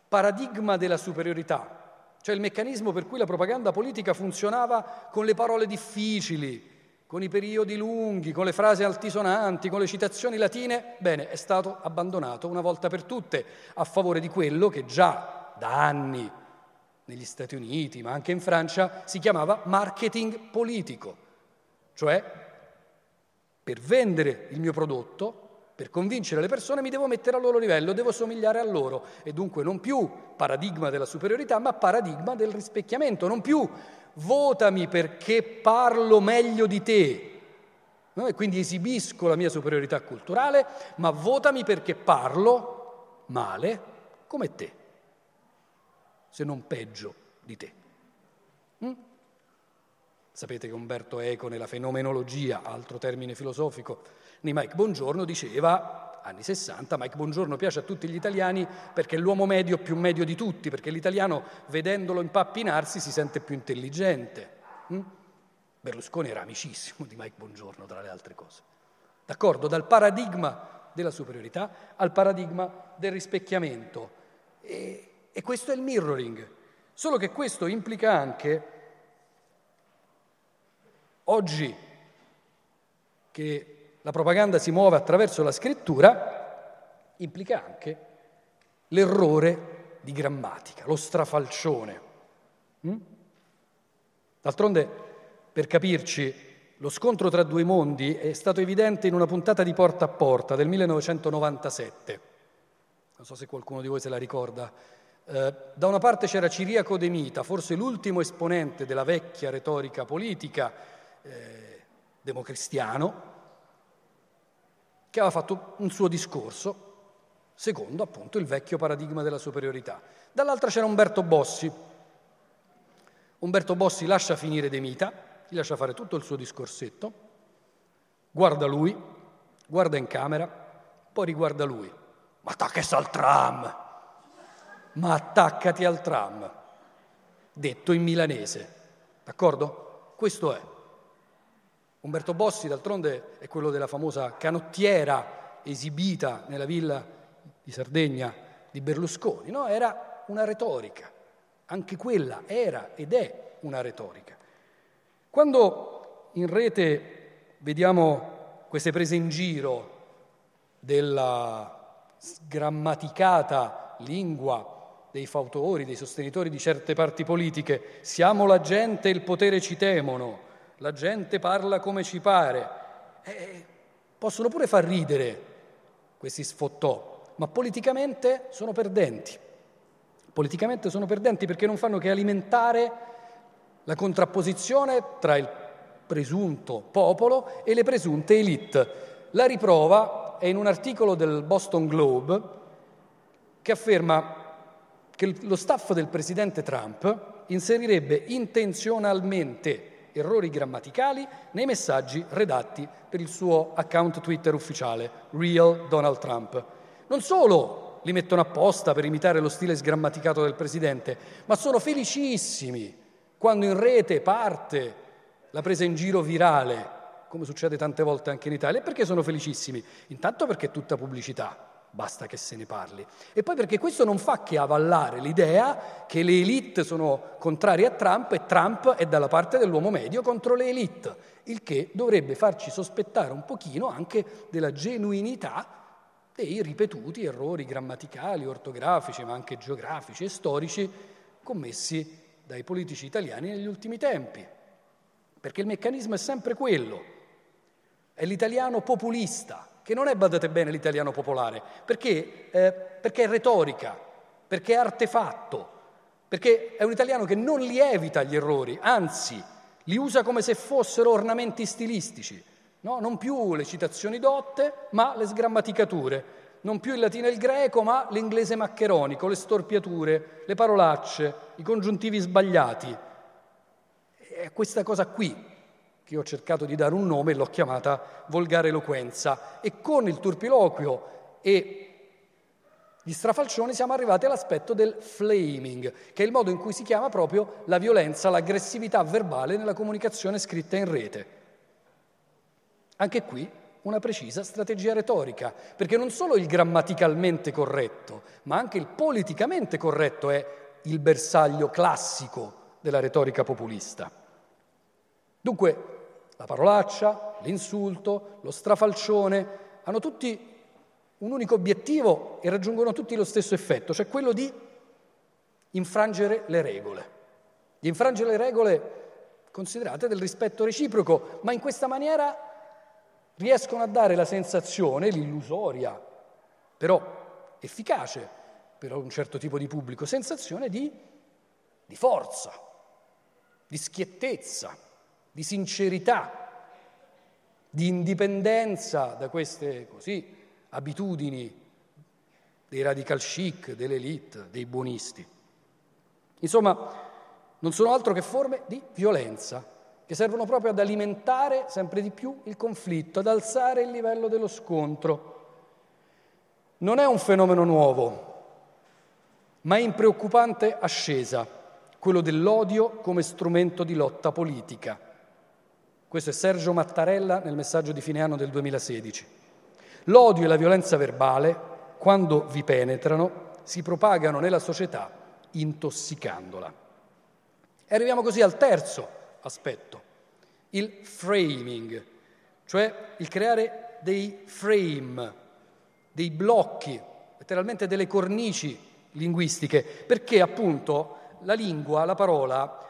paradigma della superiorità, cioè il meccanismo per cui la propaganda politica funzionava con le parole difficili, con i periodi lunghi, con le frasi altisonanti, con le citazioni latine, bene, è stato abbandonato una volta per tutte a favore di quello che già da anni negli Stati Uniti, ma anche in Francia, si chiamava marketing politico, cioè per vendere il mio prodotto, per convincere le persone mi devo mettere al loro livello, devo somigliare a loro e dunque non più paradigma della superiorità, ma paradigma del rispecchiamento, non più votami perché parlo meglio di te, no? E quindi esibisco la mia superiorità culturale, ma votami perché parlo male come te, se non peggio di te. Sapete che Umberto Eco nella fenomenologia, altro termine filosofico, di Mike Bongiorno diceva, anni 60, Mike Bongiorno piace a tutti gli italiani perché è l'uomo medio più medio di tutti, perché l'italiano vedendolo impappinarsi si sente più intelligente. Berlusconi era amicissimo di Mike Bongiorno, tra le altre cose. D'accordo? Dal paradigma della superiorità al paradigma del rispecchiamento. E questo è il mirroring. Solo che questo implica anche oggi che la propaganda si muove attraverso la scrittura, implica anche l'errore di grammatica, lo strafalcione. D'altronde, per capirci, lo scontro tra due mondi è stato evidente in una puntata di Porta a Porta del 1997. Non so se qualcuno di voi se la ricorda. Da una parte c'era Ciriaco De Mita, forse l'ultimo esponente della vecchia retorica politica democristiano, che aveva fatto un suo discorso secondo appunto il vecchio paradigma della superiorità. Dall'altra c'era Umberto Bossi. Umberto Bossi lascia finire De Mita, gli lascia fare tutto il suo discorsetto, guarda lui, guarda in camera, poi riguarda lui. Ma attacca al tram! Ma attaccati al tram, detto in milanese, d'accordo? Questo è. Umberto Bossi, d'altronde, è quello della famosa canottiera esibita nella villa di Sardegna di Berlusconi, no? Era una retorica, anche quella era ed è una retorica. Quando in rete vediamo queste prese in giro della sgrammaticata lingua dei fautori, dei sostenitori di certe parti politiche, siamo la gente e il potere ci temono, la gente parla come ci pare, possono pure far ridere questi sfottò, ma politicamente sono perdenti. Politicamente sono perdenti perché non fanno che alimentare la contrapposizione tra il presunto popolo e le presunte élite. La riprova è in un articolo del Boston Globe che afferma che lo staff del presidente Trump inserirebbe intenzionalmente errori grammaticali nei messaggi redatti per il suo account Twitter ufficiale, Real Donald Trump. Non solo li mettono apposta per imitare lo stile sgrammaticato del presidente, ma sono felicissimi quando in rete parte la presa in giro virale, come succede tante volte anche in Italia. Perché sono felicissimi? Intanto perché è tutta pubblicità. Basta che se ne parli. E poi perché questo non fa che avallare l'idea che le élite sono contrarie a Trump e Trump è dalla parte dell'uomo medio contro le élite, il che dovrebbe farci sospettare un pochino anche della genuinità dei ripetuti errori grammaticali, ortografici, ma anche geografici e storici commessi dai politici italiani negli ultimi tempi. Perché il meccanismo è sempre quello, è l'italiano populista, che non è, badate bene, l'italiano popolare, perché è retorica, perché è artefatto, perché è un italiano che non lievita gli errori, anzi li usa come se fossero ornamenti stilistici, no? Non più le citazioni dotte, ma le sgrammaticature, non più il latino e il greco, ma l'inglese maccheronico, le storpiature, le parolacce, i congiuntivi sbagliati. È questa cosa qui che ho cercato di dare un nome e l'ho chiamata volgare eloquenza, e con il turpiloquio e gli strafalcioni, siamo arrivati all'aspetto del flaming, che è il modo in cui si chiama proprio la violenza, l'aggressività verbale nella comunicazione scritta in rete. Anche qui una precisa strategia retorica, perché non solo il grammaticalmente corretto, ma anche il politicamente corretto è il bersaglio classico della retorica populista. Dunque, la parolaccia, l'insulto, lo strafalcione hanno tutti un unico obiettivo e raggiungono tutti lo stesso effetto, cioè quello di infrangere le regole. Di infrangere le regole considerate del rispetto reciproco, ma in questa maniera riescono a dare la sensazione, l'illusoria, però efficace per un certo tipo di pubblico, sensazione di forza, di schiettezza, di sincerità, di indipendenza da queste così abitudini dei radical chic, dell'elite, dei buonisti. Insomma, non sono altro che forme di violenza che servono proprio ad alimentare sempre di più il conflitto, ad alzare il livello dello scontro. Non è un fenomeno nuovo, ma in preoccupante ascesa, quello dell'odio come strumento di lotta politica. Questo è Sergio Mattarella nel messaggio di fine anno del 2016. L'odio e la violenza verbale, quando vi penetrano, si propagano nella società intossicandola. E arriviamo così al terzo aspetto, il framing, cioè il creare dei frame, dei blocchi, letteralmente delle cornici linguistiche, perché appunto la lingua, la parola,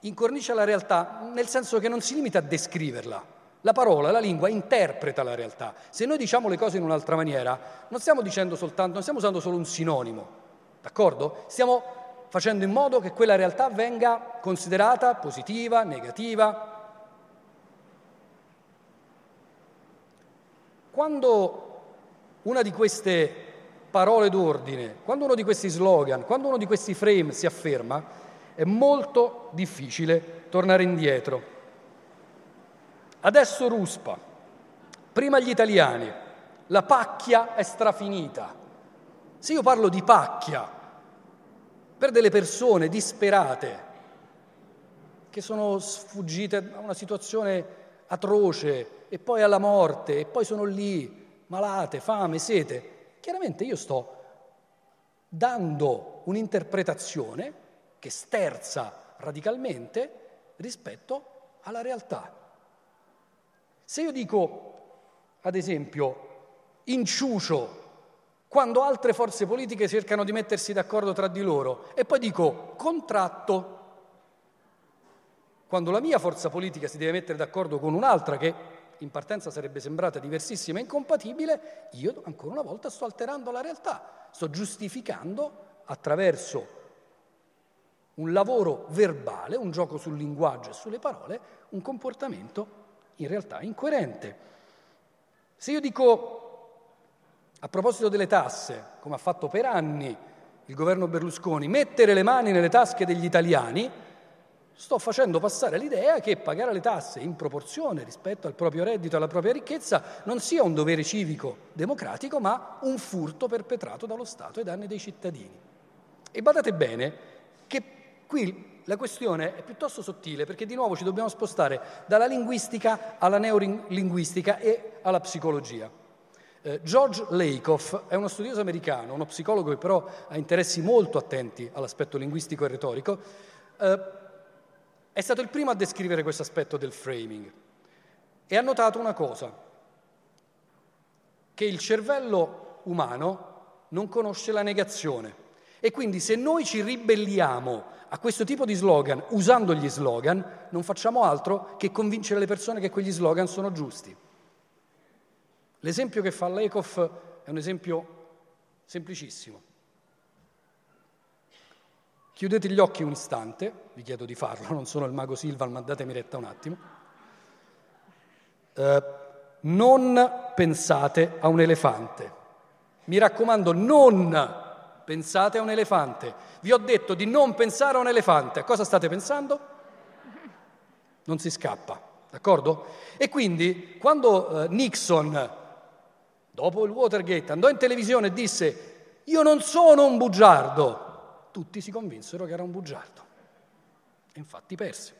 incornicia la realtà nel senso che non si limita a descriverla. La parola, la lingua interpreta la realtà. Se noi diciamo le cose in un'altra maniera, non stiamo dicendo soltanto, non stiamo usando solo un sinonimo, d'accordo? Stiamo facendo in modo che quella realtà venga considerata positiva, negativa. Quando una di queste parole d'ordine, quando uno di questi slogan, quando uno di questi frame si afferma, è molto difficile tornare indietro. Adesso ruspa, prima gli italiani, la pacchia è strafinita. Se io parlo di pacchia per delle persone disperate che sono sfuggite a una situazione atroce e poi alla morte e poi sono lì malate, fame, sete, chiaramente io sto dando un'interpretazione che sterza radicalmente rispetto alla realtà. Se io dico, ad esempio, inciucio, quando altre forze politiche cercano di mettersi d'accordo tra di loro, e poi dico contratto, quando la mia forza politica si deve mettere d'accordo con un'altra che in partenza sarebbe sembrata diversissima e incompatibile, io ancora una volta sto alterando la realtà, sto giustificando attraverso un lavoro verbale, un gioco sul linguaggio e sulle parole, un comportamento in realtà incoerente. Se io dico, a proposito delle tasse, come ha fatto per anni il governo Berlusconi, mettere le mani nelle tasche degli italiani, sto facendo passare l'idea che pagare le tasse in proporzione rispetto al proprio reddito e alla propria ricchezza non sia un dovere civico democratico, ma un furto perpetrato dallo Stato ai danni dei cittadini. E badate bene che qui la questione è piuttosto sottile, perché di nuovo ci dobbiamo spostare dalla linguistica alla neurolinguistica e alla psicologia. George Lakoff è uno studioso americano, uno psicologo che però ha interessi molto attenti all'aspetto linguistico e retorico, è stato il primo a descrivere questo aspetto del framing e ha notato una cosa, che il cervello umano non conosce la negazione. E quindi se noi ci ribelliamo a questo tipo di slogan, usando gli slogan, non facciamo altro che convincere le persone che quegli slogan sono giusti. L'esempio che fa Lakoff è un esempio semplicissimo. Chiudete gli occhi un istante, vi chiedo di farlo, non sono il mago Silvan, ma datemi retta un attimo. Non pensate a un elefante. Mi raccomando, non pensate a un elefante. Vi ho detto di non pensare a un elefante. A cosa state pensando? Non si scappa, d'accordo? E quindi, quando Nixon, dopo il Watergate, andò in televisione e disse io non sono un bugiardo. Tutti si convinsero che era un bugiardo. E infatti perse.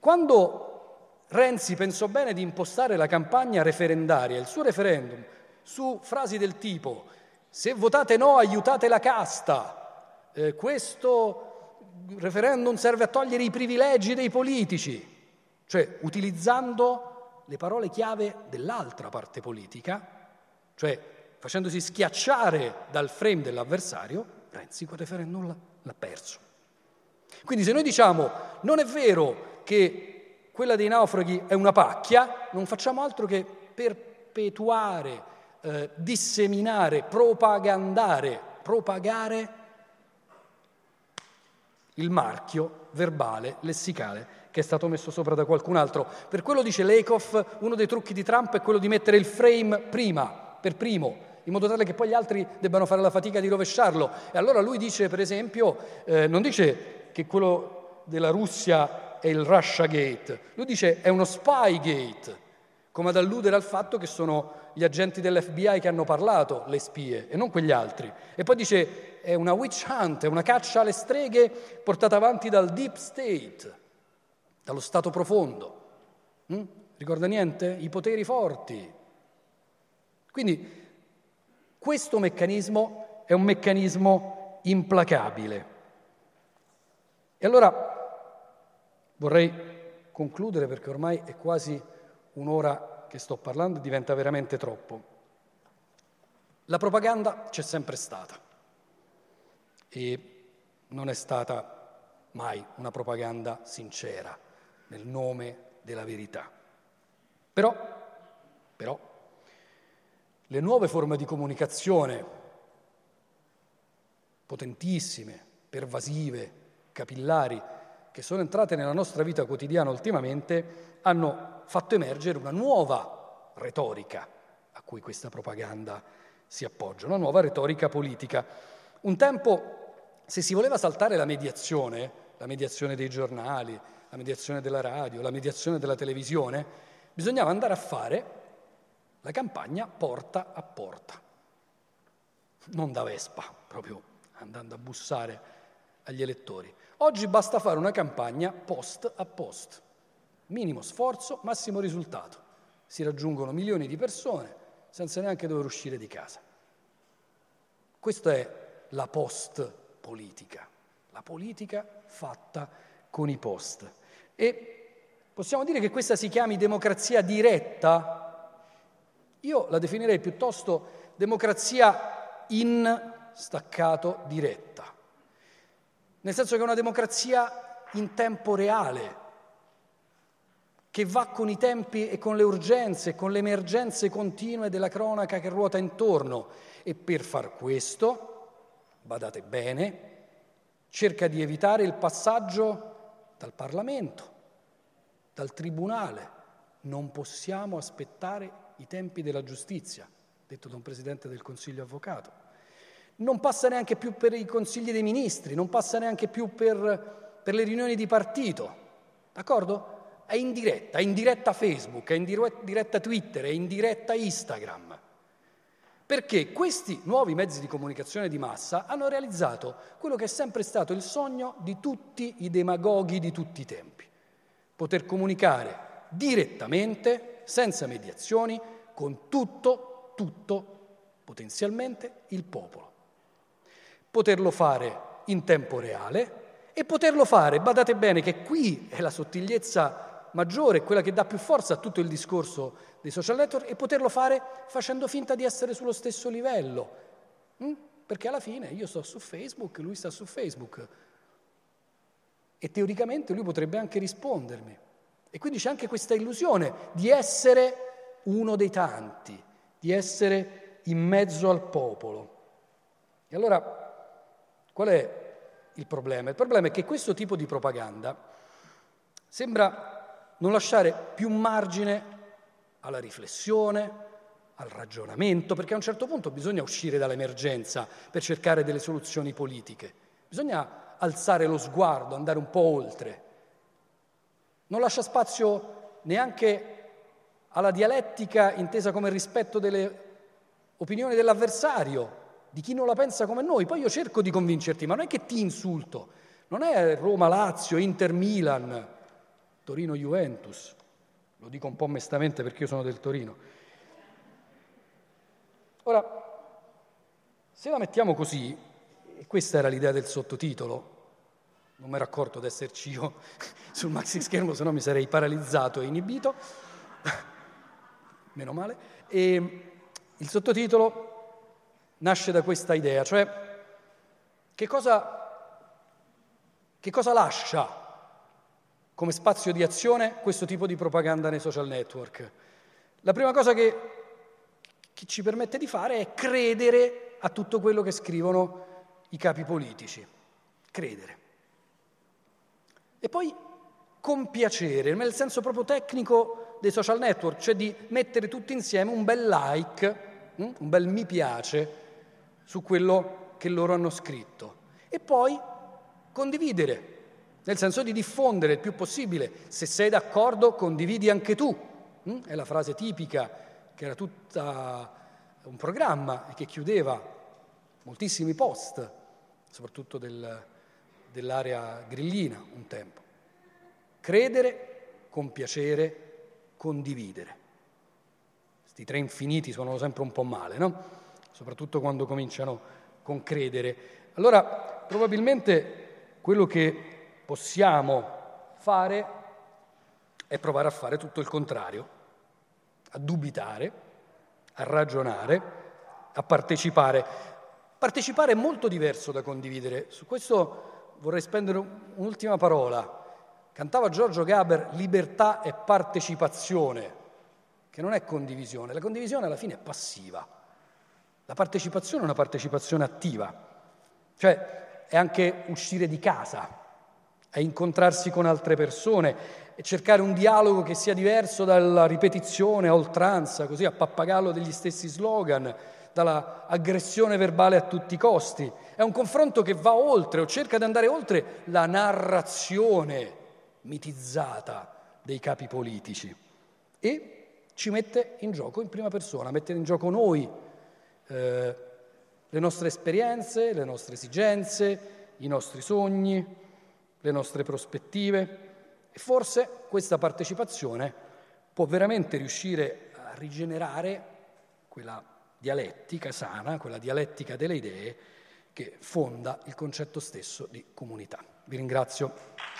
Quando Renzi pensò bene di impostare la campagna referendaria, il suo referendum, su frasi del tipo «se votate no aiutate la casta», «questo referendum serve a togliere i privilegi dei politici», cioè utilizzando le parole chiave dell'altra parte politica, cioè facendosi schiacciare dal frame dell'avversario, Renzi quel referendum l'ha perso. Quindi se noi diciamo non è vero che quella dei naufraghi è una pacchia, non facciamo altro che perpetuare, disseminare, propagare il marchio verbale, lessicale, che è stato messo sopra da qualcun altro. Per quello dice Lakoff, uno dei trucchi di Trump è quello di mettere il frame per primo, in modo tale che poi gli altri debbano fare la fatica di rovesciarlo. E allora lui dice, per esempio, non dice che quello della Russia è il Russia Gate, lui dice è uno Spy Gate, come ad alludere al fatto che sono gli agenti dell'FBI che hanno parlato, le spie, e non quegli altri. E poi dice è una witch hunt, è una caccia alle streghe portata avanti dal deep state, dallo stato profondo. Ricorda niente? I poteri forti. Quindi questo meccanismo è un meccanismo implacabile. E allora vorrei concludere, perché ormai è quasi un'ora che sto parlando e diventa veramente troppo. La propaganda c'è sempre stata e non è stata mai una propaganda sincera nel nome della verità. Però, le nuove forme di comunicazione, potentissime, pervasive, capillari, che sono entrate nella nostra vita quotidiana ultimamente, hanno fatto emergere una nuova retorica a cui questa propaganda si appoggia, una nuova retorica politica. Un tempo, se si voleva saltare la mediazione dei giornali, la mediazione della radio, la mediazione della televisione, bisognava andare a fare la campagna porta a porta, non da Vespa, proprio andando a bussare agli elettori. Oggi basta fare una campagna post a post, minimo sforzo, massimo risultato. Si raggiungono milioni di persone senza neanche dover uscire di casa. Questa è la post politica, la politica fatta con i post. E possiamo dire che questa si chiami democrazia diretta? Io la definirei piuttosto democrazia in staccato diretta, nel senso che è una democrazia in tempo reale, che va con i tempi e con le urgenze, con le emergenze continue della cronaca che ruota intorno. E per far questo, badate bene, cerca di evitare il passaggio dal Parlamento, dal Tribunale. Non possiamo aspettare i tempi della giustizia, detto da un Presidente del Consiglio avvocato. Non passa neanche più per i Consigli dei Ministri, non passa neanche più per le riunioni di partito, d'accordo? È in diretta Facebook, è in diretta Twitter, è in diretta Instagram. Perché questi nuovi mezzi di comunicazione di massa hanno realizzato quello che è sempre stato il sogno di tutti i demagoghi di tutti i tempi. Poter comunicare direttamente, senza mediazioni, con tutto, potenzialmente, il popolo. Poterlo fare in tempo reale e poterlo fare, badate bene che qui è la sottigliezza maggiore, quella che dà più forza a tutto il discorso dei social network, e poterlo fare facendo finta di essere sullo stesso livello. Perché alla fine io sto su Facebook, lui sta su Facebook. E teoricamente lui potrebbe anche rispondermi. E quindi c'è anche questa illusione di essere uno dei tanti, di essere in mezzo al popolo. E allora, qual è il problema? Il problema è che questo tipo di propaganda sembra non lasciare più margine alla riflessione, al ragionamento, perché a un certo punto bisogna uscire dall'emergenza per cercare delle soluzioni politiche. Bisogna alzare lo sguardo, andare un po' oltre. Non lascia spazio neanche alla dialettica intesa come rispetto delle opinioni dell'avversario, di chi non la pensa come noi. Poi io cerco di convincerti, ma non è che ti insulto, non è Roma-Lazio, Inter-Milan, Torino-Juventus, lo dico un po' mestamente perché io sono del Torino. Ora, se la mettiamo così, e questa era l'idea del sottotitolo, non mi ero accorto di esserci io sul maxi schermo, se no mi sarei paralizzato e inibito, meno male, e il sottotitolo nasce da questa idea, cioè che cosa lascia come spazio di azione questo tipo di propaganda nei social network? La prima cosa che ci permette di fare è credere a tutto quello che scrivono i capi politici, credere. E poi compiacere, nel senso proprio tecnico dei social network, cioè di mettere tutti insieme un bel like, un bel mi piace su quello che loro hanno scritto. E poi condividere, nel senso di diffondere il più possibile. Se sei d'accordo, condividi anche tu. È la frase tipica che era tutta un programma e che chiudeva moltissimi post, soprattutto dell'area grillina un tempo. Credere, compiacere, condividere. Questi tre infiniti suonano sempre un po' male, no? Soprattutto quando cominciano con credere. Allora, probabilmente quello che possiamo fare è provare a fare tutto il contrario, a dubitare, a ragionare, a partecipare. Partecipare è molto diverso da condividere. Su questo vorrei spendere un'ultima parola. Cantava Giorgio Gaber: libertà e partecipazione, che non è condivisione. La condivisione alla fine è passiva. La partecipazione è una partecipazione attiva, cioè è anche uscire di casa, è incontrarsi con altre persone e cercare un dialogo che sia diverso dalla ripetizione a oltranza, così a pappagallo degli stessi slogan, dalla aggressione verbale a tutti i costi. È un confronto che va oltre o cerca di andare oltre la narrazione mitizzata dei capi politici e ci mette in gioco in prima persona, mette in gioco noi, le nostre esperienze, le nostre esigenze, i nostri sogni, le nostre prospettive, e forse questa partecipazione può veramente riuscire a rigenerare quella dialettica sana, quella dialettica delle idee che fonda il concetto stesso di comunità. Vi ringrazio.